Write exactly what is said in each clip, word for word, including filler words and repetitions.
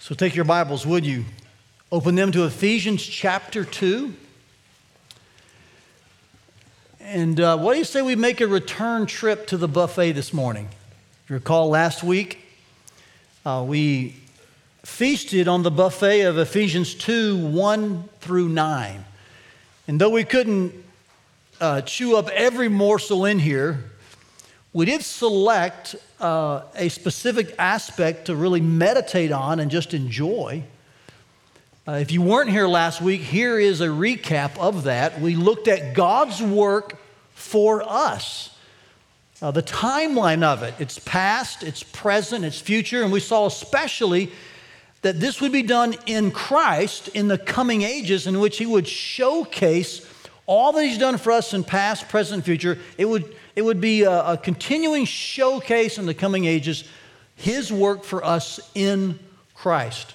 So take your Bibles, would you? Open them to Ephesians chapter two. And uh, what do you say we make a return trip to the buffet this morning? You recall last week, uh, we feasted on the buffet of Ephesians two, one through nine. And though we couldn't uh, chew up every morsel in here, we did select uh, a specific aspect to really meditate on and just enjoy. Uh, if you weren't here last week, here is a recap of that. We looked at God's work for us, uh, the timeline of it. It's past, it's present, it's future, and we saw especially that this would be done in Christ in the coming ages, in which he would showcase all that he's done for us in past, present, future. It would It would be a, a continuing showcase in the coming ages, his work for us in Christ.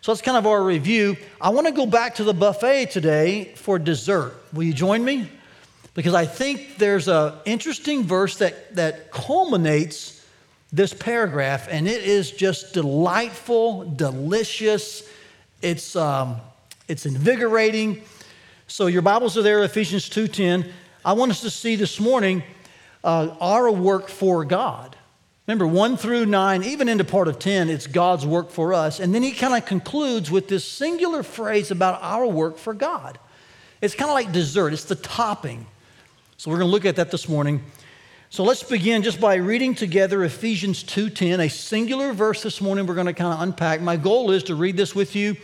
So that's kind of our review. I want to go back to the buffet today for dessert. Will you join me? Because I think there's an interesting verse that, that culminates this paragraph, and it is just delightful, delicious. It's, um, it's invigorating. So your Bibles are there, Ephesians two ten. I want us to see this morning Uh, our work for God. Remember, one through nine, even into part of ten, it's God's work for us. And then he kind of concludes with this singular phrase about our work for God. It's kind of like dessert. It's the topping. So we're going to look at that this morning. So let's begin just by reading together Ephesians two ten, a singular verse this morning we're going to kind of unpack. My goal is to read this with you,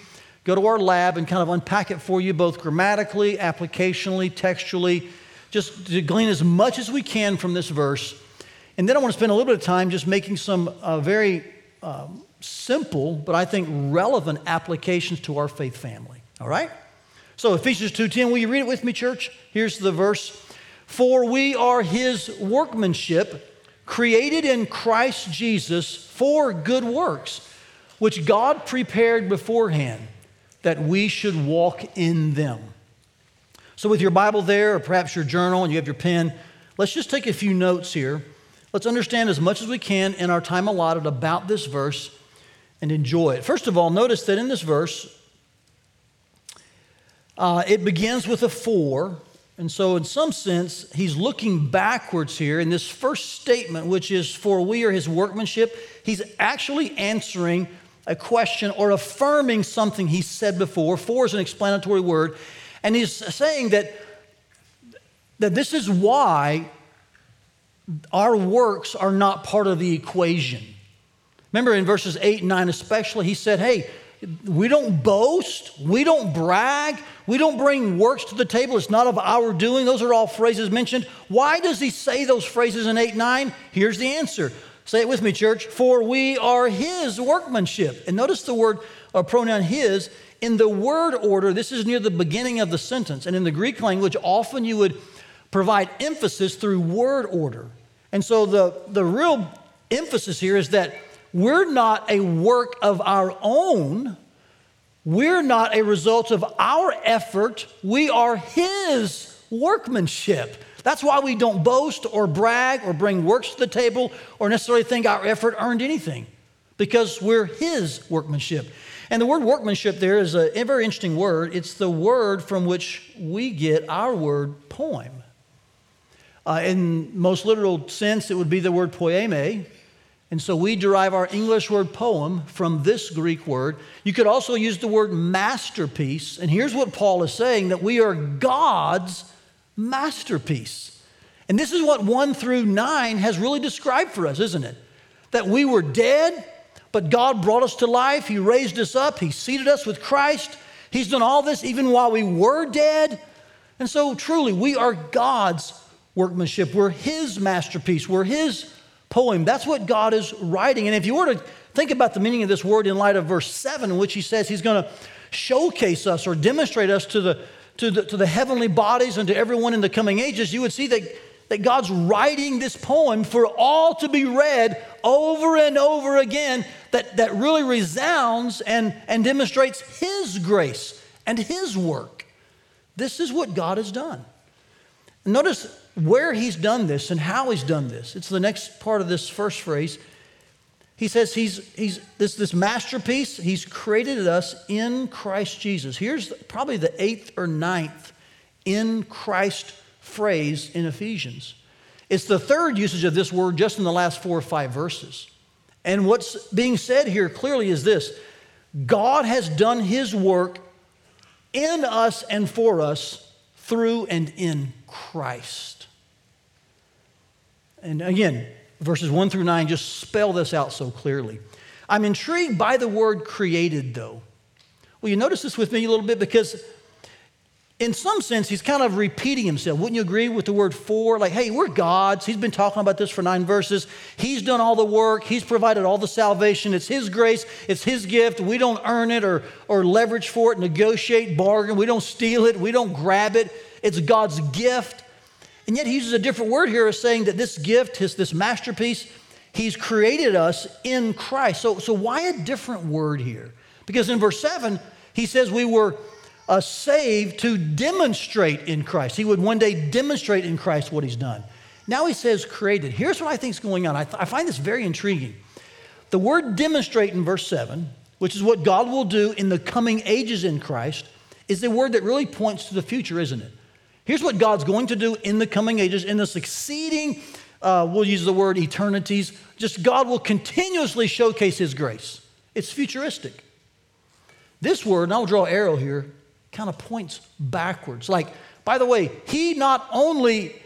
go to our lab and kind of unpack it for you, both grammatically, applicationally, textually, just to glean as much as we can from this verse. And then I want to spend a little bit of time just making some uh, very um, simple, but I think relevant applications to our faith family, all right? So Ephesians two ten, will you read it with me, church? Here's the verse. For we are his workmanship, created in Christ Jesus for good works, which God prepared beforehand, that we should walk in them. So with your Bible there, or perhaps your journal, and you have your pen, let's just take a few notes here. Let's understand as much as we can in our time allotted about this verse and enjoy it. First of all, notice that in this verse, uh, it begins with a for. And so in some sense, he's looking backwards here in this first statement, which is for we are his workmanship. He's actually answering a question or affirming something he said before. For is an explanatory word. And he's saying that, that this is why our works are not part of the equation. Remember in verses eight and nine especially, he said, hey, we don't boast, we don't brag, we don't bring works to the table. It's not of our doing. Those are all phrases mentioned. Why does he say those phrases in eight and nine? Here's the answer. Say it with me, church. For we are his workmanship. And notice the word or pronoun his. In the word order, this is near the beginning of the sentence. And in the Greek language, often you would provide emphasis through word order. And so the, the real emphasis here is that we're not a work of our own. We're not a result of our effort. We are his workmanship. That's why we don't boast or brag or bring works to the table or necessarily think our effort earned anything, because we're his workmanship. And the word workmanship there is a very interesting word. It's the word from which we get our word poem. Uh, in most literal sense, it would be the word poeme. And so we derive our English word poem from this Greek word. You could also use the word masterpiece. And here's what Paul is saying, that we are God's masterpiece. And this is what one through nine has really described for us, isn't it? That we were dead, but God brought us to life. He raised us up. He seated us with Christ. He's done all this even while we were dead. And so truly, we are God's workmanship. We're his masterpiece. We're his poem. That's what God is writing. And if you were to think about the meaning of this word in light of verse seven, in which he says he's going to showcase us or demonstrate us to the, to the, to the heavenly bodies and to everyone in the coming ages, you would see that that God's writing this poem for all to be read over and over again, that, that really resounds and, and demonstrates his grace and his work. This is what God has done. Notice where he's done this and how he's done this. It's the next part of this first phrase. He says he's he's this this masterpiece. He's created us in Christ Jesus. Here's the, probably the eighth or ninth in Christ phrase in Ephesians. It's the third usage of this word just in the last four or five verses. And what's being said here clearly is this: God has done his work in us and for us through and in Christ. And again, verses one through nine just spell this out so clearly. I'm intrigued by the word created, though. Will you notice this with me a little bit? Because in some sense, he's kind of repeating himself. Wouldn't you agree with the word for? Like, hey, we're God's. He's been talking about this for nine verses. He's done all the work. He's provided all the salvation. It's his grace. It's his gift. We don't earn it or, or leverage for it, negotiate, bargain. We don't steal it. We don't grab it. It's God's gift. And yet he uses a different word here, saying that this gift, his, this masterpiece, he's created us in Christ. So, so why a different word here? Because in verse seven, he says we were uh, saved to demonstrate in Christ. He would one day demonstrate in Christ what he's done. Now he says created. Here's what I think is going on. I, th- I find this very intriguing. The word demonstrate in verse seven, which is what God will do in the coming ages in Christ, is the word that really points to the future, isn't it? Here's what God's going to do in the coming ages, in the succeeding, uh, we'll use the word eternities, just God will continuously showcase his grace. It's futuristic. This word, and I'll draw an arrow here, kind of points backwards. Like, by the way, he not only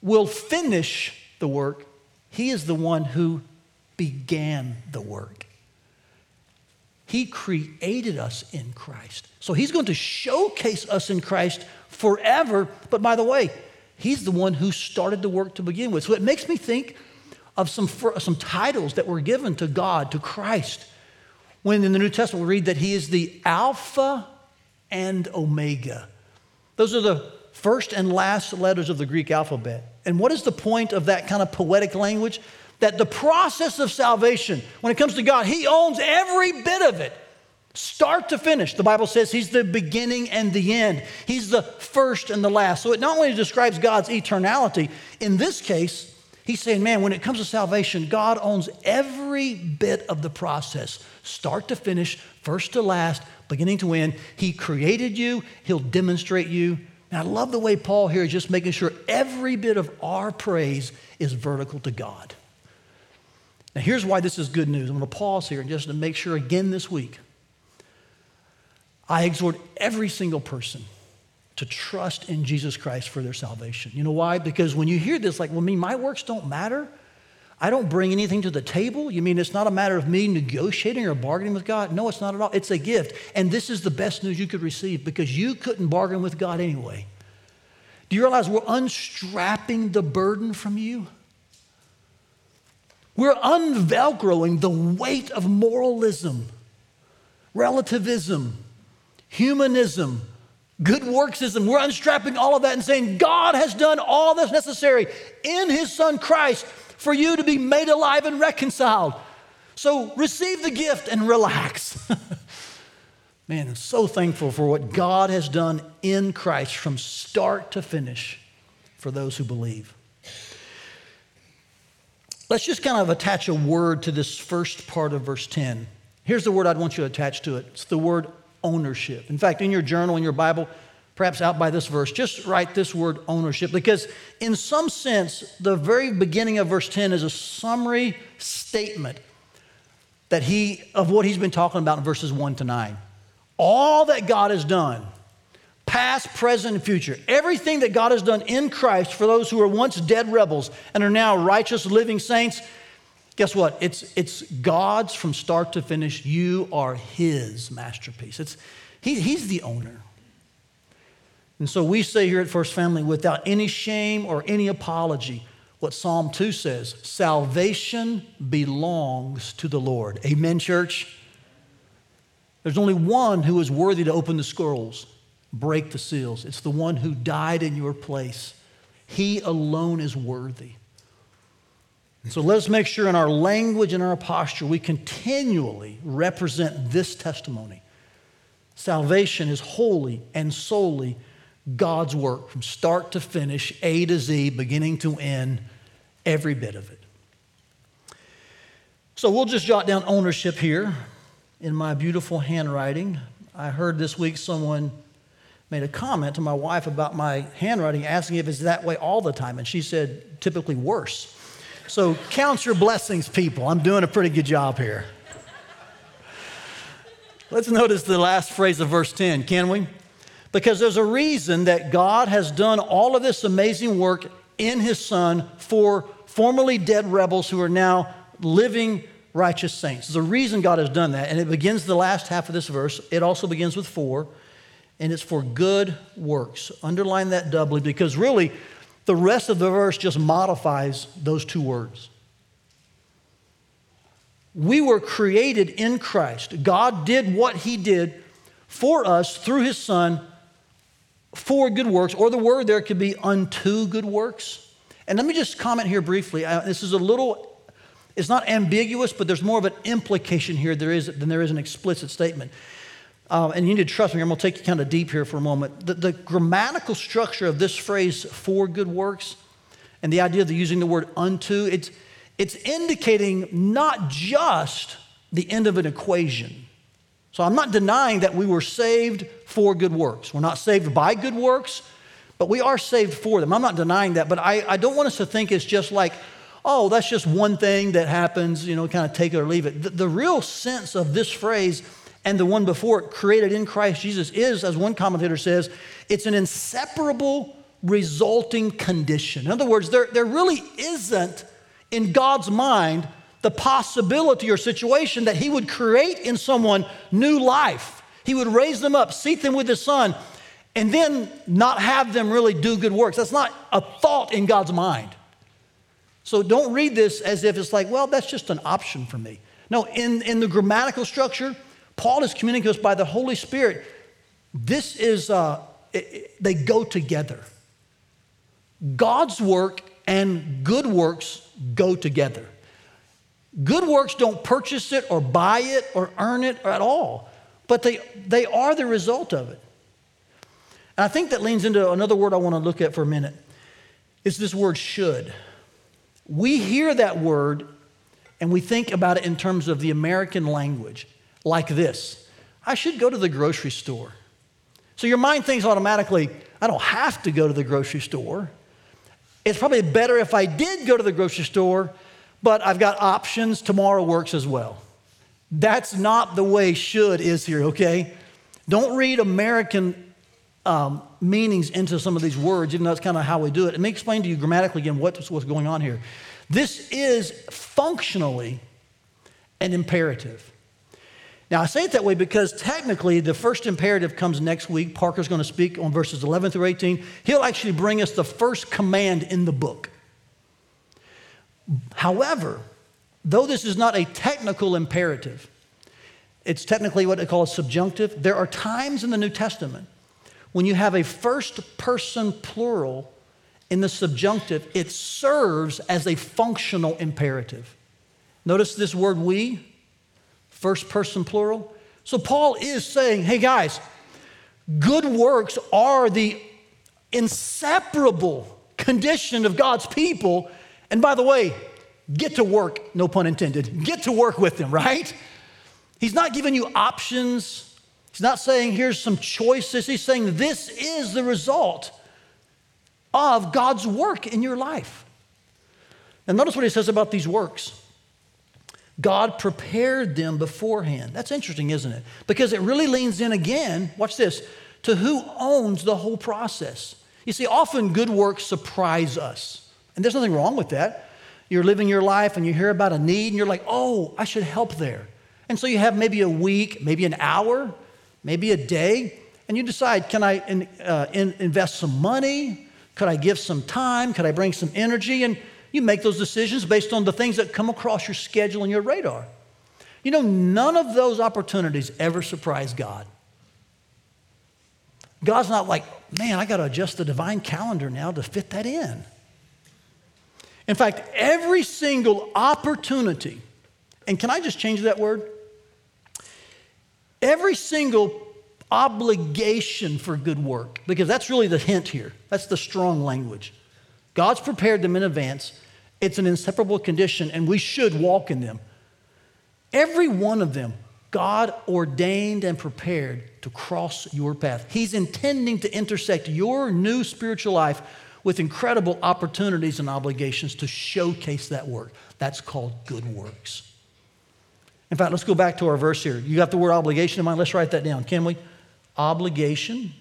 will finish the work, he is the one who began the work. He created us in Christ. So he's going to showcase us in Christ forever. But by the way, he's the one who started the work to begin with. So it makes me think of some, some titles that were given to God, to Christ, when in the New Testament we read that he is the Alpha and Omega. Those are the first and last letters of the Greek alphabet. And what is the point of that kind of poetic language? That the process of salvation, when it comes to God, he owns every bit of it, start to finish. The Bible says he's the beginning and the end. He's the first and the last. So it not only describes God's eternality, in this case, he's saying, man, when it comes to salvation, God owns every bit of the process, start to finish, first to last, beginning to end. He created you. He'll demonstrate you. And I love the way Paul here is just making sure every bit of our praise is vertical to God. Now, here's why this is good news. I'm going to pause here and just to make sure again this week, I exhort every single person to trust in Jesus Christ for their salvation. You know why? Because when you hear this, like, well, me, my works don't matter. I don't bring anything to the table. You mean it's not a matter of me negotiating or bargaining with God? No, it's not at all. It's a gift. And this is the best news you could receive because you couldn't bargain with God anyway. Do you realize we're unstrapping the burden from you? We're unvelcroing the weight of moralism, relativism, humanism, good worksism. We're unstrapping all of that and saying, God has done all that's necessary in his son Christ for you to be made alive and reconciled. So receive the gift and relax. Man, I'm so thankful for what God has done in Christ from start to finish for those who believe. Let's just kind of attach a word to this first part of verse ten. Here's the word I'd want you to attach to it. It's the word ownership. In fact, in your journal, in your Bible, perhaps out by this verse, just write this word ownership, because in some sense, the very beginning of verse ten is a summary statement that he of what he's been talking about in verses one to nine. All that God has done, past, present, and future. Everything that God has done in Christ for those who were once dead rebels and are now righteous living saints, guess what? It's, it's God's from start to finish. You are his masterpiece. It's, he, he's the owner. And so we say here at First Family, without any shame or any apology, what Psalm two says, salvation belongs to the Lord. Amen, church? There's only one who is worthy to open the scrolls, break the seals. It's the one who died in your place. He alone is worthy. So let us make sure in our language and our posture, we continually represent this testimony. Salvation is wholly and solely God's work from start to finish, A to Z, beginning to end, every bit of it. So we'll just jot down ownership here in my beautiful handwriting. I heard this week someone made a comment to my wife about my handwriting, asking if it's that way all the time, and she said, typically worse. So count your blessings, people. I'm doing a pretty good job here. Let's notice the last phrase of verse ten, can we? Because there's a reason that God has done all of this amazing work in His Son for formerly dead rebels who are now living righteous saints. There's a reason God has done that, and it begins the last half of this verse. It also begins with four, and it's for good works. Underline that doubly, because really the rest of the verse just modifies those two words. We were created in Christ. God did what He did for us through His Son for good works, or the word there could be unto good works. And let me just comment here briefly. I, this is a little, it's not ambiguous, but there's more of an implication here there is, than there is an explicit statement. Um, and you need to trust me, I'm going to take you kind of deep here for a moment. The, the grammatical structure of this phrase, for good works, and the idea of the using the word unto, it's, it's indicating not just the end of an equation. So I'm not denying that we were saved for good works. We're not saved by good works, but we are saved for them. I'm not denying that, but I, I don't want us to think it's just like, oh, that's just one thing that happens, you know, kind of take it or leave it. The, the real sense of this phrase and the one before it, created in Christ Jesus, is, as one commentator says, it's an inseparable resulting condition. In other words, there, there really isn't in God's mind the possibility or situation that He would create in someone new life. He would raise them up, seat them with His Son, and then not have them really do good works. That's not a thought in God's mind. So don't read this as if it's like, well, that's just an option for me. No, in, in the grammatical structure, Paul is communicating to us by the Holy Spirit. This is, uh, it, it, they go together. God's work and good works go together. Good works don't purchase it or buy it or earn it at all, but they, they are the result of it. And I think that leans into another word I want to look at for a minute. It's this word should. We hear that word and we think about it in terms of the American language, like this. I should go to the grocery store. So your mind thinks automatically, I don't have to go to the grocery store. It's probably better if I did go to the grocery store, but I've got options. Tomorrow works as well. That's not the way should is here, okay? Don't read American um, meanings into some of these words, even though that's kind of how we do it. Let me explain to you grammatically again what's, what's going on here. This is functionally an imperative. Now, I say it that way because technically the first imperative comes next week. Parker's going to speak on verses eleven through eighteen. He'll actually bring us the first command in the book. However, though this is not a technical imperative, it's technically what they call a subjunctive. There are times in the New Testament when you have a first person plural in the subjunctive, it serves as a functional imperative. Notice this word we, first person plural. So Paul is saying, hey guys, good works are the inseparable condition of God's people. And by the way, get to work, no pun intended, get to work with them, right? He's not giving you options. He's not saying here's some choices. He's saying this is the result of God's work in your life. And notice what he says about these works. God prepared them beforehand. That's interesting, isn't it? Because it really leans in again, watch this, to who owns the whole process. You see, often good works surprise us. And there's nothing wrong with that. You're living your life and you hear about a need and you're like, oh, I should help there. And so you have maybe a week, maybe an hour, maybe a day, and you decide, can I in, uh, in, invest some money? Could I give some time? Could I bring some energy? And you make those decisions based on the things that come across your schedule and your radar. You know, none of those opportunities ever surprise God. God's not like, man, I got to adjust the divine calendar now to fit that in. In fact, every single opportunity, and can I just change that word? Every single obligation for good work, because that's really the hint here. That's the strong language. God's prepared them in advance. It's an inseparable condition, and we should walk in them. Every one of them, God ordained and prepared to cross your path. He's intending to intersect your new spiritual life with incredible opportunities and obligations to showcase that work. That's called good works. In fact, let's go back to our verse here. You got the word obligation in mind? Let's write that down, can we? Obligation.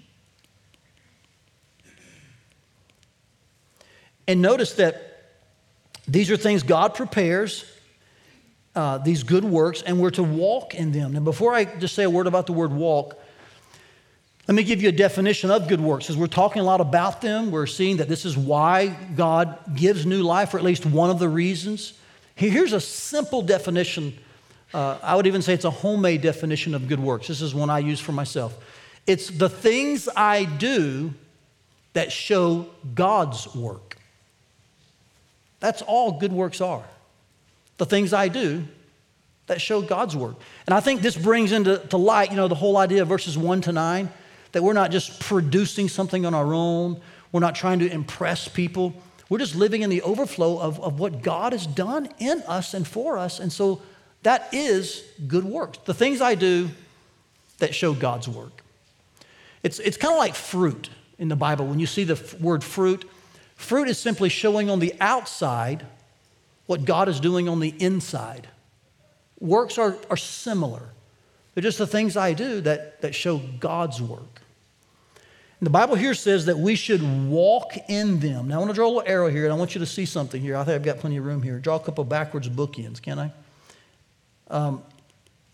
And notice that these are things God prepares, uh, these good works, and we're to walk in them. Now, before I just say a word about the word walk, let me give you a definition of good works, as we're talking a lot about them. We're seeing that this is why God gives new life, or at least one of the reasons. Here's a simple definition. Uh, I would even say it's a homemade definition of good works. This is one I use for myself. It's the things I do that show God's work. That's all good works are. The things I do that show God's work. And I think this brings into to light, you know, the whole idea of verses one to nine, that we're not just producing something on our own. We're not trying to impress people. We're just living in the overflow of, of what God has done in us and for us. And so that is good works. The things I do that show God's work. It's, it's kind of like fruit in the Bible. When you see the f- word fruit, fruit is simply showing on the outside what God is doing on the inside. Works are, are similar. They're just the things I do that, that show God's work. And the Bible here says that we should walk in them. Now, I want to draw a little arrow here, and I want you to see something here. I think I've got plenty of room here. Draw a couple backwards bookends, can I? Um,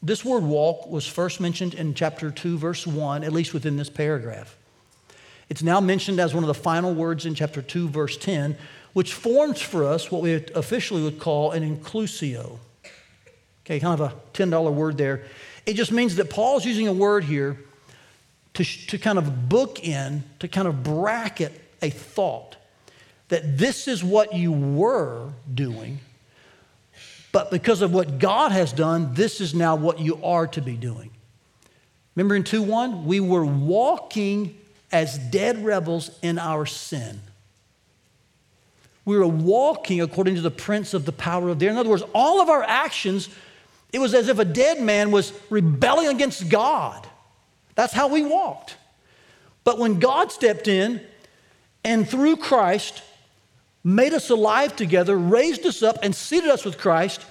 this word walk was first mentioned in chapter two, verse one, at least within this paragraph. It's now mentioned as one of the final words in chapter two, verse ten, which forms for us what we officially would call an inclusio. Okay, kind of a ten dollar word there. It just means that Paul's using a word here to, to kind of bookend, to kind of bracket a thought that this is what you were doing, but because of what God has done, this is now what you are to be doing. Remember in two one, we were walking as dead rebels in our sin. We were walking according to the prince of the power of the air. In other words, all of our actions, it was as if a dead man was rebelling against God. That's how we walked. But when God stepped in and through Christ made us alive together, raised us up, and seated us with Christ,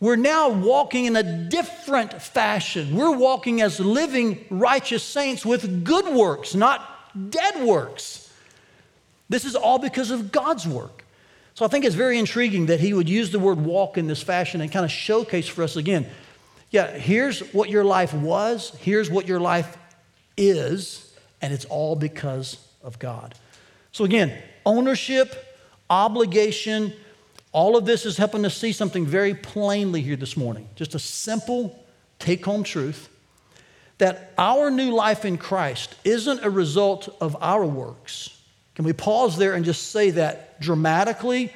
we're now walking in a different fashion. We're walking as living, righteous saints with good works, not dead works. This is all because of God's work. So I think it's very intriguing that he would use the word walk in this fashion and kind of showcase for us again, yeah, here's what your life was, here's what your life is, and it's all because of God. So again, ownership, obligation, all of this is helping us see something very plainly here this morning. Just a simple take-home truth that our new life in Christ isn't a result of our works. Can we pause there and just say that dramatically,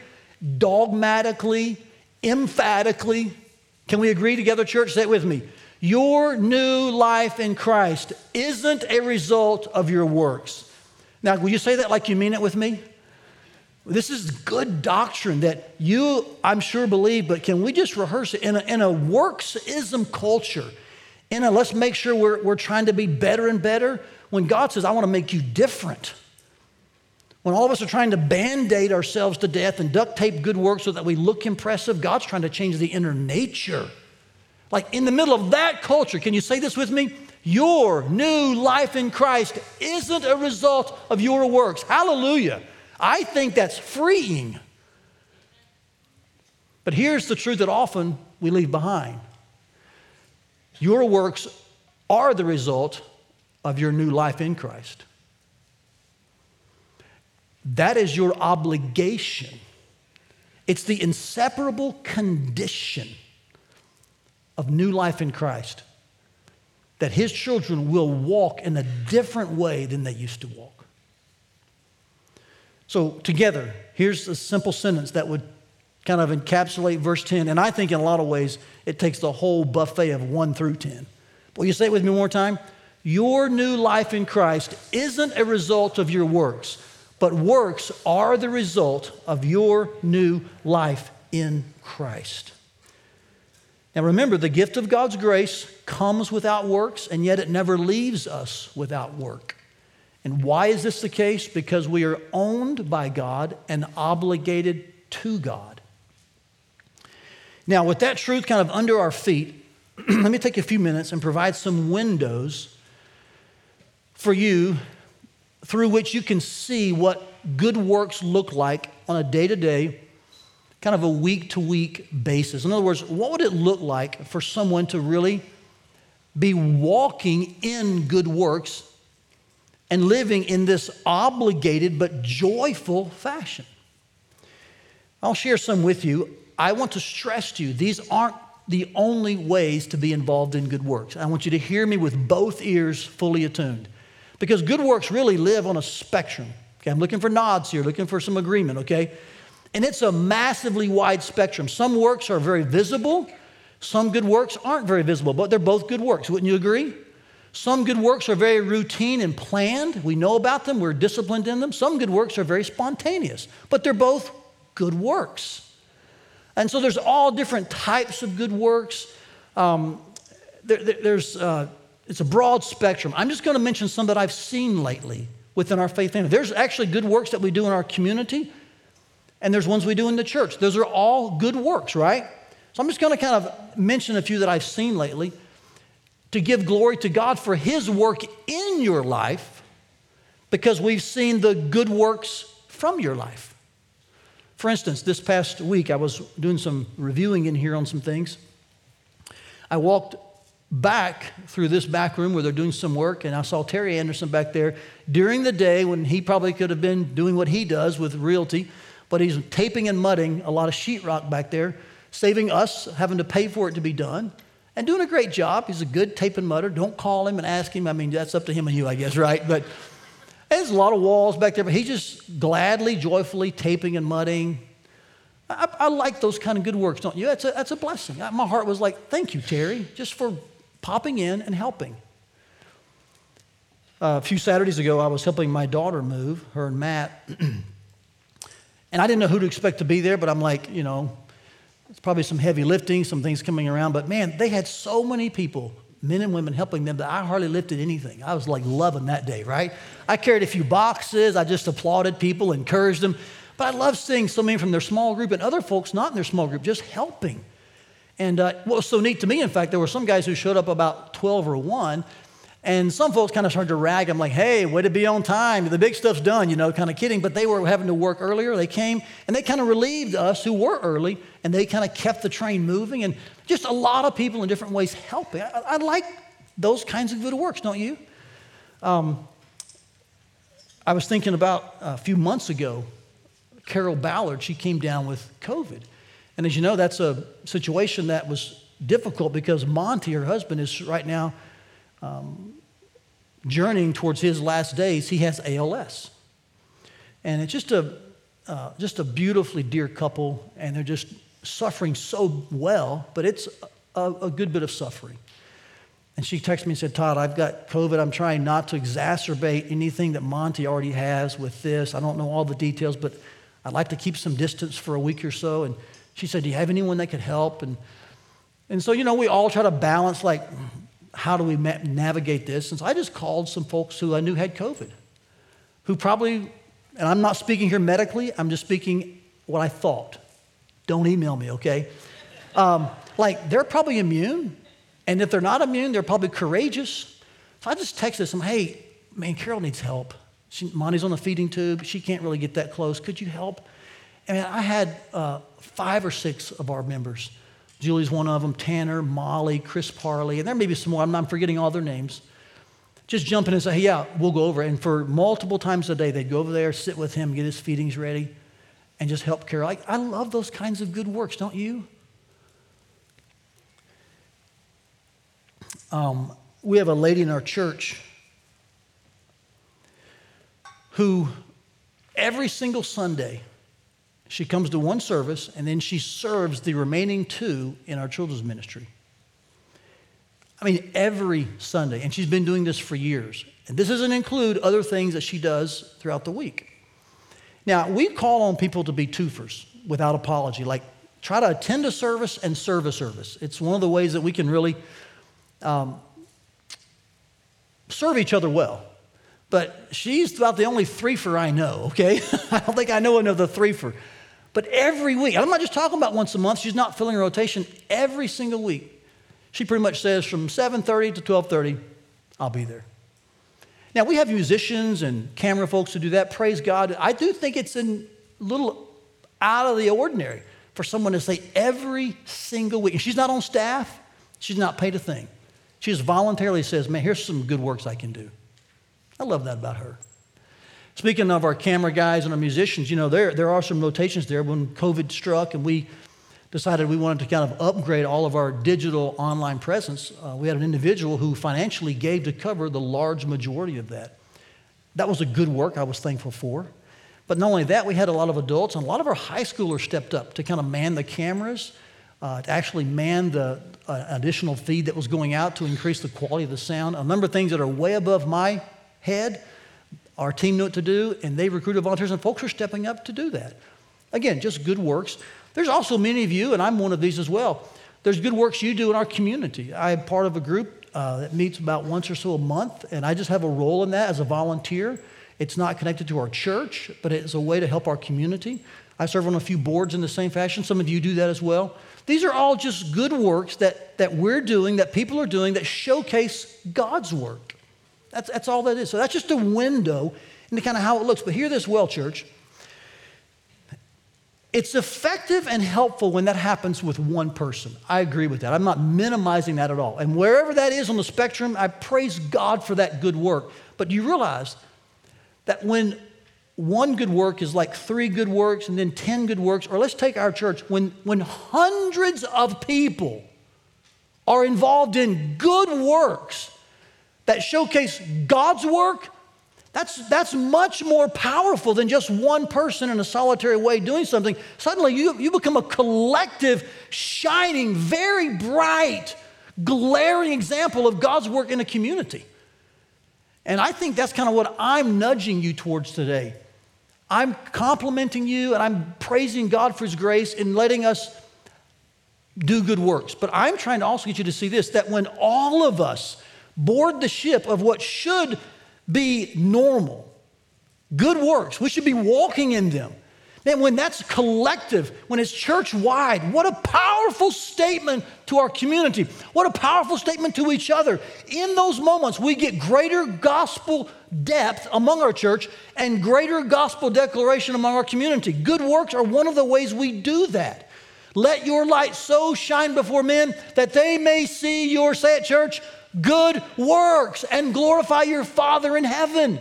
dogmatically, emphatically? Can we agree together, church? Say it with me. Your new life in Christ isn't a result of your works. Now, will you say that like you mean it with me? This is good doctrine that you, I'm sure, believe, but can we just rehearse it? In a, in a worksism culture, in a let's make sure we're, we're trying to be better and better, when God says, I want to make you different, when all of us are trying to Band-Aid ourselves to death and duct tape good works so that we look impressive, God's trying to change the inner nature. Like in the middle of that culture, can you say this with me? Your new life in Christ isn't a result of your works. Hallelujah. I think that's freeing. But here's the truth that often we leave behind. Your works are the result of your new life in Christ. That is your obligation. It's the inseparable condition of new life in Christ, that his children will walk in a different way than they used to walk. So together, here's a simple sentence that would kind of encapsulate verse ten. And I think in a lot of ways, it takes the whole buffet of one through ten. But will you say it with me one more time? Your new life in Christ isn't a result of your works, but works are the result of your new life in Christ. Now remember, the gift of God's grace comes without works, and yet it never leaves us without work. And why is this the case? Because we are owned by God and obligated to God. Now, with that truth kind of under our feet, let me take a few minutes and provide some windows for you through which you can see what good works look like on a day-to-day, kind of a week-to-week basis. In other words, what would it look like for someone to really be walking in good works and living in this obligated but joyful fashion? I'll share some with you. I want to stress to you, these aren't the only ways to be involved in good works. I want you to hear me with both ears fully attuned, because good works really live on a spectrum. Okay, I'm looking for nods here, looking for some agreement, okay? And it's a massively wide spectrum. Some works are very visible. Some good works aren't very visible, but they're both good works. Wouldn't you agree? Some good works are very routine and planned. We know about them. We're disciplined in them. Some good works are very spontaneous, but they're both good works. And so there's all different types of good works. Um, there, there, there's, uh, it's a broad spectrum. I'm just going to mention some that I've seen lately within our faith family. There's actually good works that we do in our community, and there's ones we do in the church. Those are all good works, right? So I'm just going to kind of mention a few that I've seen lately to give glory to God for his work in your life, because we've seen the good works from your life. For instance, this past week, I was doing some reviewing in here on some things. I walked back through this back room where they're doing some work, and I saw Terry Anderson back there during the day when he probably could have been doing what he does with realty, but he's taping and mudding a lot of sheetrock back there, saving us having to pay for it to be done, and doing a great job. He's a good tape and mudder. Don't call him and ask him. I mean, that's up to him and you, I guess, right? But there's a lot of walls back there, but he's just gladly, joyfully taping and mudding. I, I like those kind of good works, don't you? That's a, that's a blessing. I, my heart was like, thank you, Terry, just for popping in and helping. Uh, a few Saturdays ago, I was helping my daughter move, her and Matt. And I didn't know who to expect to be there, but I'm like, you know, it's probably some heavy lifting, some things coming around. But man, they had so many people, men and women, helping them that I hardly lifted anything. I was like loving that day, right? I carried a few boxes. I just applauded people, encouraged them. But I love seeing so many from their small group and other folks not in their small group, just helping. And uh, what was so neat to me, in fact, there were some guys who showed up about twelve or one, and some folks kind of started to rag. I'm like, hey, way to be on time. The big stuff's done, you know, kind of kidding. But they were having to work earlier. They came, and they kind of relieved us who were early, and they kind of kept the train moving. And just a lot of people in different ways helping. I, I like those kinds of good works, don't you? Um, I was thinking about a few months ago, Carol Ballard, she came down with COVID. And as you know, that's a situation that was difficult because Monty, her husband, is right now Um, journeying towards his last days. He has A L S, and it's just a uh, just a beautifully dear couple, and they're just suffering so well. But it's a, a good bit of suffering. And she texted me and said, "Todd, I've got COVID. I'm trying not to exacerbate anything that Monty already has with this. I don't know all the details, but I'd like to keep some distance for a week or so." And she said, "Do you have anyone that could help?" And and so you know, we all try to balance like, how do we navigate this? And so I just called some folks who I knew had COVID, who probably, and I'm not speaking here medically, I'm just speaking what I thought. Don't email me, okay? Um, like, they're probably immune, and if they're not immune, they're probably courageous. So I just texted them, hey, man, Carol needs help. She, Monty's on a feeding tube. She can't really get that close. Could you help? And I had uh, five or six of our members. Julie's one of them, Tanner, Molly, Chris Parley, and there may be some more. I'm, I'm forgetting all their names. Just jump in and say, hey, yeah, we'll go over. And for multiple times a day, they'd go over there, sit with him, get his feedings ready, and just help Carol. I, I love those kinds of good works, don't you? Um, we have a lady in our church who every single Sunday, she comes to one service, and then she serves the remaining two in our children's ministry. I mean, every Sunday. And she's been doing this for years. And this doesn't include other things that she does throughout the week. Now, we call on people to be twofers without apology, like Try to attend a service and serve a service. It's one of the ways that we can really um, serve each other well. But she's about the only threefer I know, okay? I don't think I know another threefer. But every week, I'm not just talking about once a month. She's not filling her rotation. Every single week, she pretty much says from seven thirty to twelve thirty, I'll be there. Now, we have musicians and camera folks who do that. Praise God. I do think it's a little out of the ordinary for someone to say every single week. And she's not on staff. She's not paid a thing. She just voluntarily says, man, here's some good works I can do. I love that about her. Speaking of our camera guys and our musicians, you know, there, there are some rotations there. When COVID struck and we decided we wanted to kind of upgrade all of our digital online presence, uh, we had an individual who financially gave to cover the large majority of that. That was a good work I was thankful for. But not only that, we had a lot of adults, and a lot of our high schoolers stepped up to kind of man the cameras, uh, to actually man the uh, additional feed that was going out to increase the quality of the sound. A number of things that are way above my head, our team knew what to do, and they recruited volunteers, and folks are stepping up to do that. Again, just good works. There's also many of you, and I'm one of these as well, there's good works you do in our community. I'm part of a group uh, that meets about once or so a month, and I just have a role in that as a volunteer. It's not connected to our church, but it's a way to help our community. I serve on a few boards in the same fashion. Some of you do that as well. These are all just good works that, that we're doing, that people are doing, that showcase God's work. That's, that's all that is. So that's just a window into kind of how it looks. But hear this well, church. It's effective and helpful when that happens with one person. I agree with that. I'm not minimizing that at all. And wherever that is on the spectrum, I praise God for that good work. But do you realize that when one good work is like three good works and then ten good works, or let's take our church, when, when hundreds of people are involved in good works that showcase God's work, that's, that's much more powerful than just one person in a solitary way doing something. Suddenly you, you become a collective, shining, very bright, glaring example of God's work in a community. And I think that's kind of what I'm nudging you towards today. I'm complimenting you and I'm praising God for His grace in letting us do good works. But I'm trying to also get you to see this, that when all of us board the ship of what should be normal, good works, we should be walking in them. Man, when that's collective, when it's church-wide, what a powerful statement to our community. What a powerful statement to each other. In those moments, we get greater gospel depth among our church and greater gospel declaration among our community. Good works are one of the ways we do that. Let your light so shine before men that they may see your, say it, church, good works and glorify your Father in heaven.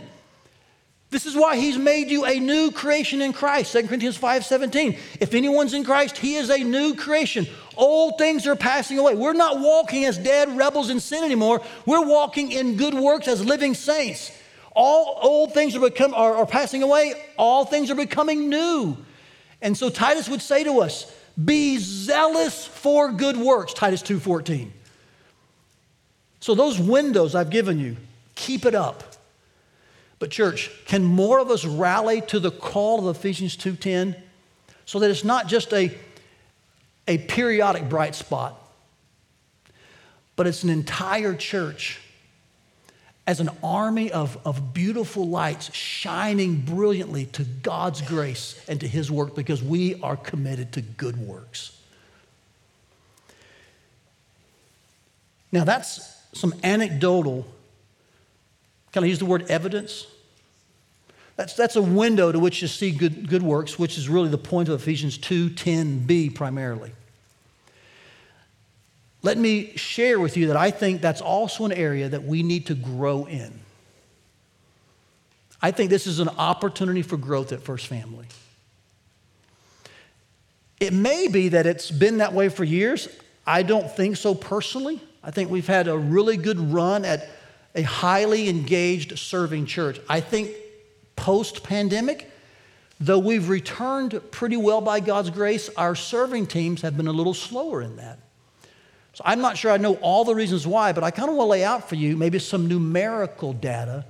This is why He's made you a new creation in Christ. Second Corinthians five seventeen. If anyone's in Christ, he is a new creation. Old things are passing away. We're not walking as dead rebels in sin anymore. We're walking in good works as living saints. All old things are, become, are, are passing away. All things are becoming new. And so Titus would say to us, be zealous for good works, Titus two fourteen. So those windows I've given you, keep it up. But church, can more of us rally to the call of Ephesians two ten so that it's not just a, a periodic bright spot, but it's an entire church as an army of, of beautiful lights shining brilliantly to God's grace and to His work because we are committed to good works. Now that's some anecdotal, can I use the word evidence? That's, that's a window to which you see good, good works, which is really the point of Ephesians two ten b primarily. Let me share with you that I think that's also an area that we need to grow in. I think this is an opportunity for growth at First Family. It may be that it's been that way for years. I don't think so personally. I think we've had a really good run at a highly engaged serving church. I think post-pandemic, though we've returned pretty well by God's grace, our serving teams have been a little slower in that. So I'm not sure I know all the reasons why, but I kind of want to lay out for you maybe some numerical data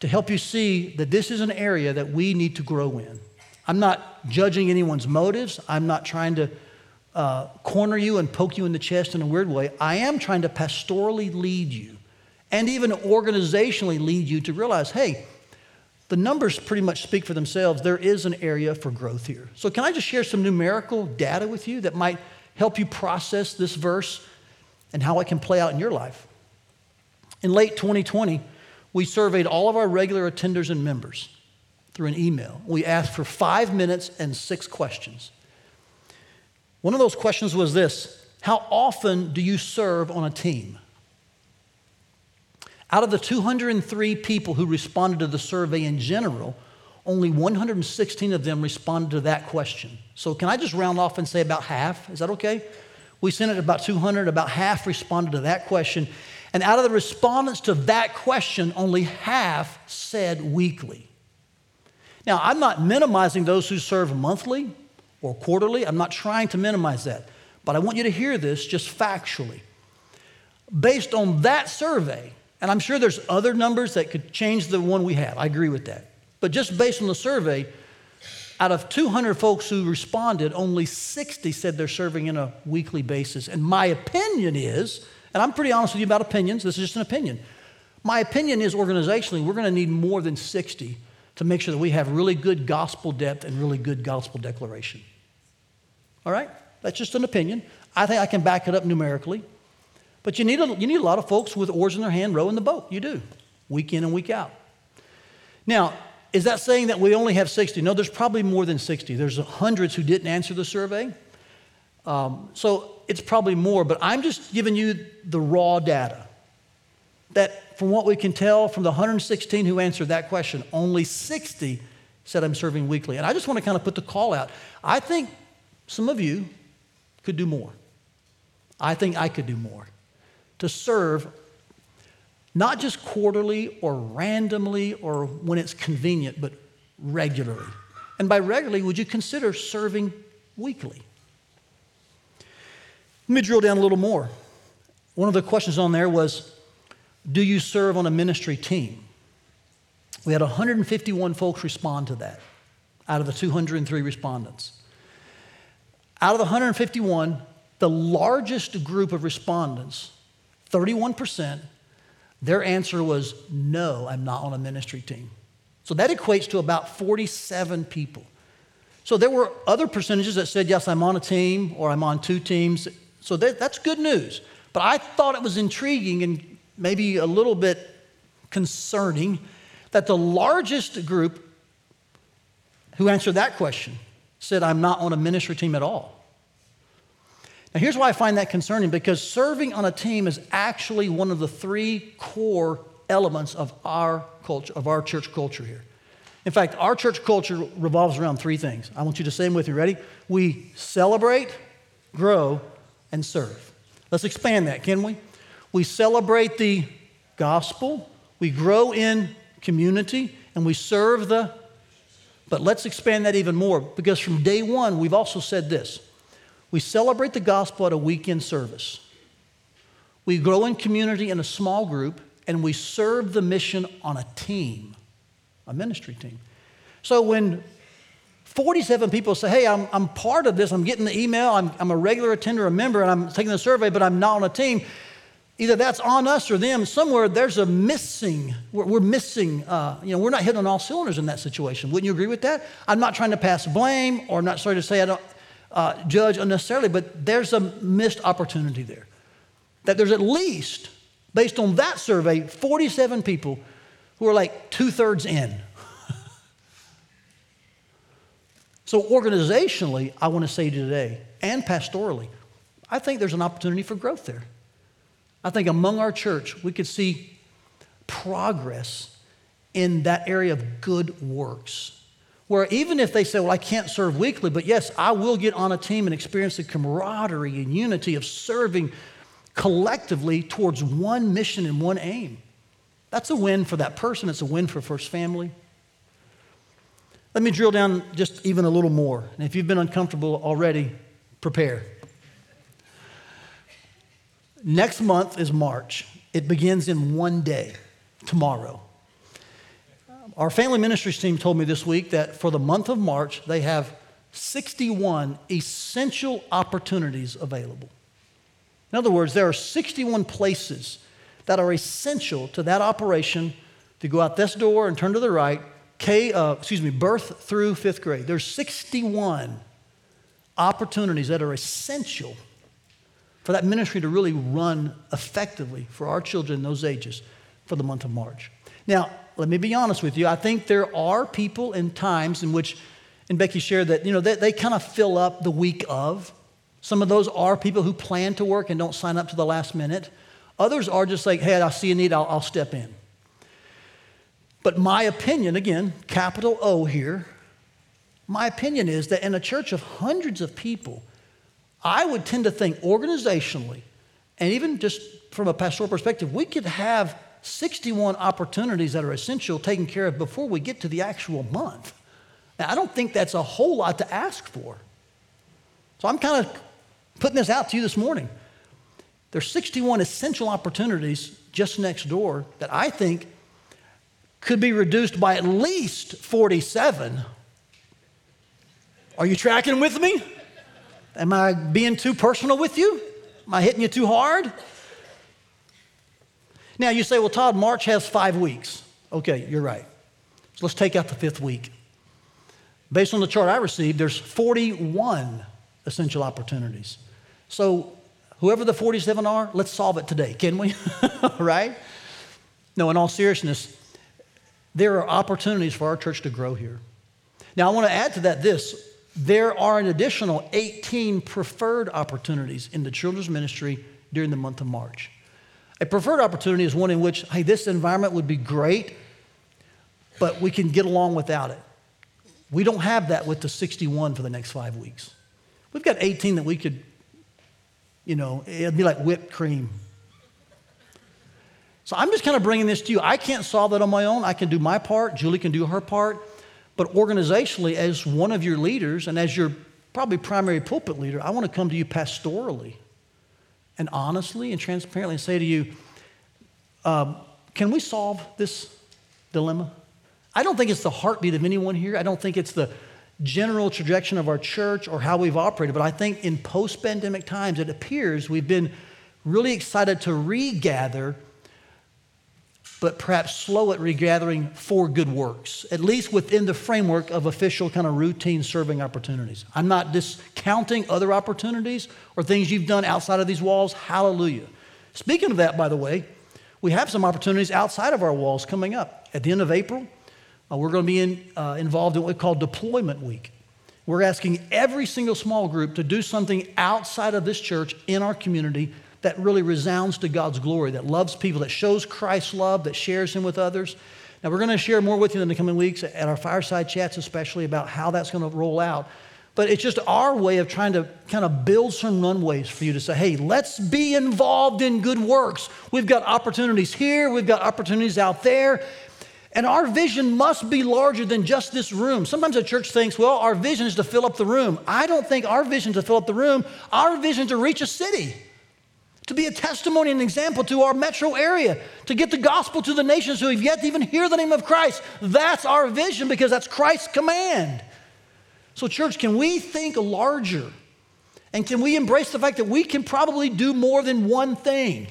to help you see that this is an area that we need to grow in. I'm not judging anyone's motives. I'm not trying to uh, corner you and poke you in the chest in a weird way. I am trying to pastorally lead you and even organizationally lead you to realize, hey, the numbers pretty much speak for themselves. There is an area for growth here. So can I just share some numerical data with you that might help you process this verse and how it can play out in your life? In late twenty twenty, we surveyed all of our regular attenders and members through an email. We asked for five minutes and six questions. One of those questions was this: how often do you serve on a team? Out of the two hundred three people who responded to the survey in general, only one hundred sixteen of them responded to that question. So can I just round off and say about half? Is that okay? We sent it about two hundred, about half responded to that question. And out of the respondents to that question, only half said weekly. Now, I'm not minimizing those who serve monthly or quarterly. I'm not trying to minimize that. But I want you to hear this just factually. Based on that survey, and I'm sure there's other numbers that could change the one we have. I agree with that. But just based on the survey, out of two hundred folks who responded, only sixty said they're serving on a weekly basis. And my opinion is, and I'm pretty honest with you about opinions, this is just an opinion. My opinion is organizationally, we're going to need more than sixty to make sure that we have really good gospel depth and really good gospel declaration. All right? That's just an opinion. I think I can back it up numerically. But you need a, you need a lot of folks with oars in their hand rowing the boat. You do, week in and week out. Now, is that saying that we only have sixty? No, there's probably more than sixty. There's hundreds who didn't answer the survey. Um, so it's probably more, but I'm just giving you the raw data. That from what we can tell, from the one hundred sixteen who answered that question, only sixty said I'm serving weekly. And I just want to kind of put the call out. I think some of you could do more. I think I could do more. To serve not just quarterly or randomly or when it's convenient, but regularly. And by regularly, would you consider serving weekly? Let me drill down a little more. One of the questions on there was, do you serve on a ministry team? We had one hundred fifty-one folks respond to that out of the two hundred three respondents. Out of the one hundred fifty-one, the largest group of respondents, thirty-one percent, their answer was, no, I'm not on a ministry team. So that equates to about forty-seven people. So there were other percentages that said, yes, I'm on a team or I'm on two teams. So that, that's good news. But I thought it was intriguing and maybe a little bit concerning that the largest group who answered that question said, I'm not on a ministry team at all. Now, here's why I find that concerning, because serving on a team is actually one of the three core elements of our culture, of our church culture here. In fact, our church culture revolves around three things. I want you to say them with me. Ready? We celebrate, grow, and serve. Let's expand that, can we? We celebrate the gospel, we grow in community, and we serve the... But let's expand that even more, because from day one, we've also said this. We celebrate the gospel at a weekend service. We grow in community in a small group, and we serve the mission on a team, a ministry team. So when forty-seven people say, hey, I'm, I'm part of this, I'm getting the email, I'm, I'm a regular attender, a member, and I'm taking the survey, but I'm not on a team, either that's on us or them. Somewhere there's a missing, we're, we're missing, uh, you know, we're not hitting on all cylinders in that situation. Wouldn't you agree with that? I'm not trying to pass blame, or I'm not sorry to say I don't uh, judge unnecessarily, but there's a missed opportunity there. That there's at least, based on that survey, forty-seven people who are like two-thirds in. So organizationally, I want to say to you today, and pastorally, I think there's an opportunity for growth there. I think among our church, we could see progress in that area of good works, where even if they say, well, I can't serve weekly, but yes, I will get on a team and experience the camaraderie and unity of serving collectively towards one mission and one aim. That's a win for that person. It's a win for First Family. Let me drill down just even a little more. And if you've been uncomfortable already, prepare. Next month is March. It begins in one day, tomorrow. Our family ministries team told me this week that for the month of March, they have sixty-one essential opportunities available. In other words, there are sixty-one places that are essential to that operation to go out this door and turn to the right, K, uh, excuse me, birth through fifth grade. There's sixty-one opportunities that are essential for that ministry to really run effectively for our children in those ages for the month of March. Now, let me be honest with you. I think there are people and times in which, and Becky shared that, you know, they, they kind of fill up the week of. Some of those are people who plan to work and don't sign up to the last minute. Others are just like, hey, I see a need, I'll, I'll step in. But my opinion, again, capital O here, my opinion is that in a church of hundreds of people, I would tend to think organizationally, and even just from a pastoral perspective, we could have sixty-one opportunities that are essential taken care of before we get to the actual month. Now, I don't think that's a whole lot to ask for. So I'm kind of putting this out to you this morning. There's sixty-one essential opportunities just next door that I think could be reduced by at least forty-seven. Are you tracking with me? Am I being too personal with you? Am I hitting you too hard? Now you say, well, Todd, March has five weeks. Okay, you're right. So let's take out the fifth week. Based on the chart I received, there's forty-one essential opportunities. So whoever the forty-seven are, let's solve it today, can we? Right? No, in all seriousness, there are opportunities for our church to grow here. Now, I want to add to that this. There are an additional eighteen preferred opportunities in the children's ministry during the month of March. A preferred opportunity is one in which, hey, this environment would be great, but we can get along without it. We don't have that with the sixty-one for the next five weeks. We've got eighteen that we could, you know, it'd be like whipped cream. So I'm just kind of bringing this to you. I can't solve that on my own. I can do my part. Julie can do her part. But organizationally, as one of your leaders and as your probably primary pulpit leader, I want to come to you pastorally and honestly and transparently and say to you, um, can we solve this dilemma? I don't think it's the heartbeat of anyone here. I don't think it's the general trajectory of our church or how we've operated. But I think in post-pandemic times, it appears we've been really excited to regather, but perhaps slow at regathering for good works, at least within the framework of official kind of routine serving opportunities. I'm not discounting other opportunities or things you've done outside of these walls. Hallelujah. Speaking of that, by the way, we have some opportunities outside of our walls coming up. At the end of April, uh, we're going to be in, uh, involved in what we call Deployment Week. We're asking every single small group to do something outside of this church in our community that really resounds to God's glory, that loves people, that shows Christ's love, that shares him with others. Now, we're going to share more with you in the coming weeks at our fireside chats, especially about how that's going to roll out. But it's just our way of trying to kind of build some runways for you to say, hey, let's be involved in good works. We've got opportunities here. We've got opportunities out there. And our vision must be larger than just this room. Sometimes a church thinks, well, our vision is to fill up the room. I don't think our vision is to fill up the room. Our vision is to reach a city, to be a testimony and example to our metro area, to get the gospel to the nations who have yet to even hear the name of Christ. That's our vision because that's Christ's command. So church, can we think larger? And can we embrace the fact that we can probably do more than one thing?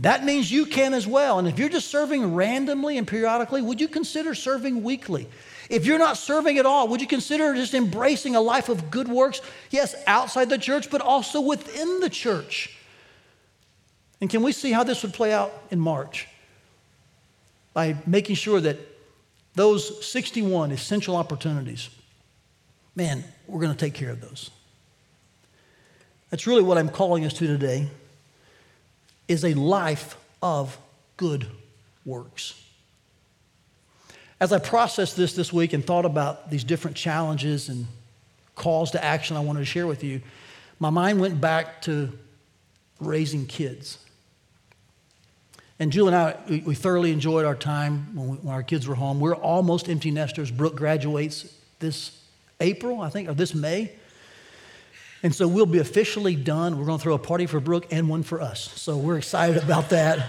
That means you can as well. And if you're just serving randomly and periodically, would you consider serving weekly? If you're not serving at all, would you consider just embracing a life of good works? Yes, outside the church, but also within the church. And can we see how this would play out in March by making sure that those sixty-one essential opportunities, man, we're going to take care of those. That's really what I'm calling us to today, is a life of good works. As I processed this this week and thought about these different challenges and calls to action I wanted to share with you, my mind went back to raising kids. And Julie and I, we, we thoroughly enjoyed our time when, we, when our kids were home. We're almost empty nesters. Brooke graduates this April, I think, or this May. And so we'll be officially done. We're going to throw a party for Brooke and one for us. So we're excited about that.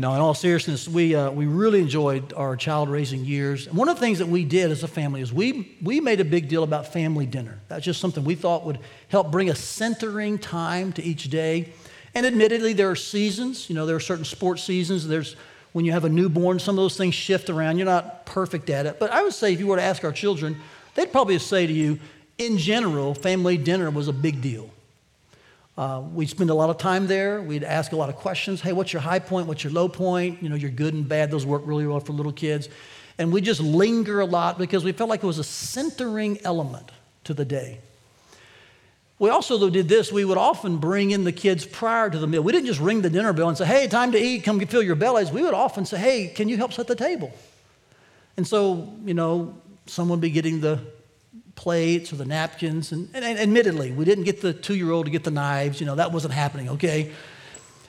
No, in all seriousness, we uh, we really enjoyed our child raising years. And one of the things that we did as a family is we we made a big deal about family dinner. That's just something we thought would help bring a centering time to each day. And admittedly, there are seasons. You know, there are certain sports seasons. There's when you have a newborn, some of those things shift around. You're not perfect at it. But I would say if you were to ask our children, they'd probably say to you, in general, family dinner was a big deal. Uh, we'd spend a lot of time there. We'd ask a lot of questions. Hey, what's your high point? What's your low point? You know, your good and bad. Those work really well for little kids. And we just linger a lot because we felt like it was a centering element to the day. We also, though, did this. We would often bring in the kids prior to the meal. We didn't just ring the dinner bell and say, hey, time to eat. Come fill your bellies. We would often say, hey, can you help set the table? And so, you know, someone would be getting the plates or the napkins, and, and, and admittedly, we didn't get the two-year-old to get the knives. You know, that wasn't happening, okay?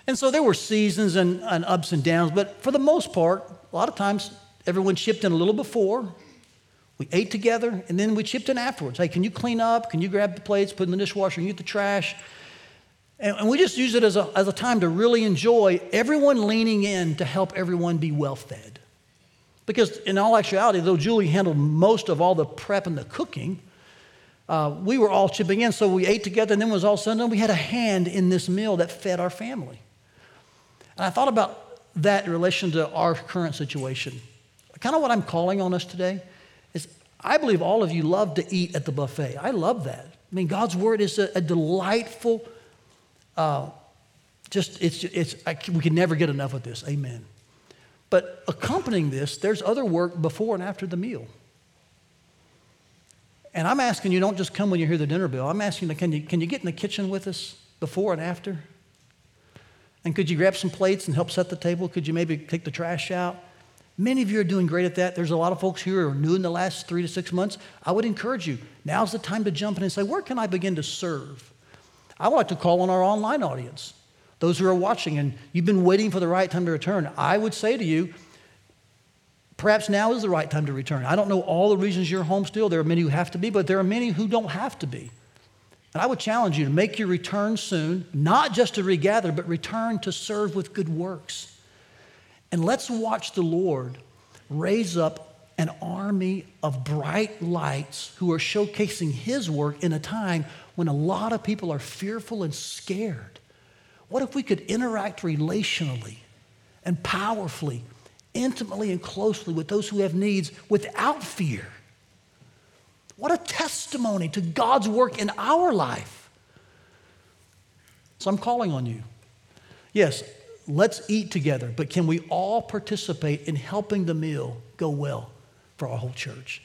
And so there were seasons and, and ups and downs, but for the most part, a lot of times, everyone chipped in a little before. We ate together, and then we chipped in afterwards. Hey, can you clean up? Can you grab the plates, put in the dishwasher, and get the trash? And, and we just used it as a, as a time to really enjoy everyone leaning in to help everyone be well-fed. Because in all actuality, though Julie handled most of all the prep and the cooking, uh, we were all chipping in. So we ate together, and then it was all of a sudden we had a hand in this meal that fed our family. And I thought about that in relation to our current situation. Kind of what I'm calling on us today is I believe all of you love to eat at the buffet. I love that. I mean, God's Word is a, a delightful, uh, just, it's, it's I, we can never get enough of this. Amen. But accompanying this, there's other work before and after the meal. And I'm asking you, don't just come when you hear the dinner bell. I'm asking you, can you, can you get in the kitchen with us before and after? And could you grab some plates and help set the table? Could you maybe take the trash out? Many of you are doing great at that. There's a lot of folks here who are new in the last three to six months. I would encourage you, now's the time to jump in and say, where can I begin to serve? I would like to call on our online audience. Those who are watching and you've been waiting for the right time to return, I would say to you, perhaps now is the right time to return. I don't know all the reasons you're home still. There are many who have to be, but there are many who don't have to be. And I would challenge you to make your return soon, not just to regather, but return to serve with good works. And let's watch the Lord raise up an army of bright lights who are showcasing His work in a time when a lot of people are fearful and scared. What if we could interact relationally and powerfully, intimately and closely with those who have needs without fear? What a testimony to God's work in our life. So I'm calling on you. Yes, let's eat together, but can we all participate in helping the meal go well for our whole church?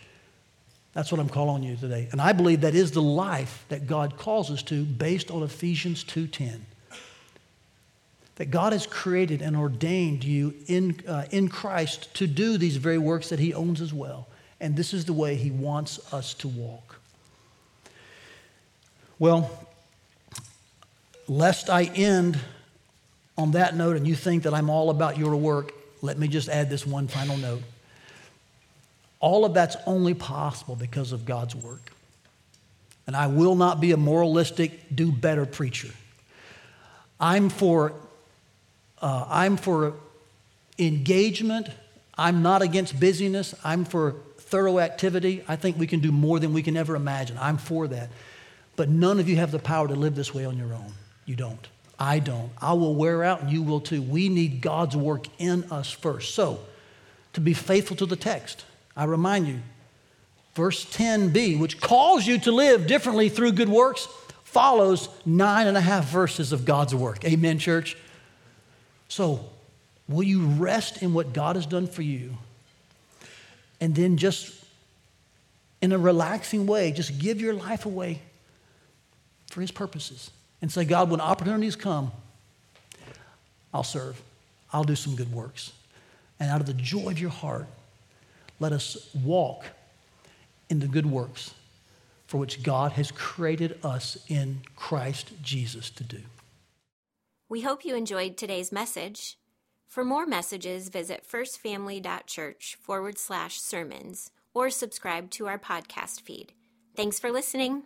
That's what I'm calling on you today. And I believe that is the life that God calls us to based on Ephesians two ten. That God has created and ordained you in uh, in Christ to do these very works that He owns as well. And this is the way He wants us to walk. Well, lest I end on that note and you think that I'm all about your work, let me just add this one final note. All of that's only possible because of God's work. And I will not be a moralistic, do better preacher. I'm for... Uh, I'm for engagement. I'm not against busyness. I'm for thorough activity. I think we can do more than we can ever imagine. I'm for that. But none of you have the power to live this way on your own. You don't. I don't. I will wear out and you will too. We need God's work in us first. So, to be faithful to the text, I remind you, verse ten b, which calls you to live differently through good works, follows nine and a half verses of God's work. Amen, church? So, will you rest in what God has done for you? And then just in a relaxing way, just give your life away for His purposes. And say, God, when opportunities come, I'll serve. I'll do some good works. And out of the joy of your heart, let us walk in the good works for which God has created us in Christ Jesus to do. We hope you enjoyed today's message. For more messages, visit firstfamily.church forward slash sermons or subscribe to our podcast feed. Thanks for listening.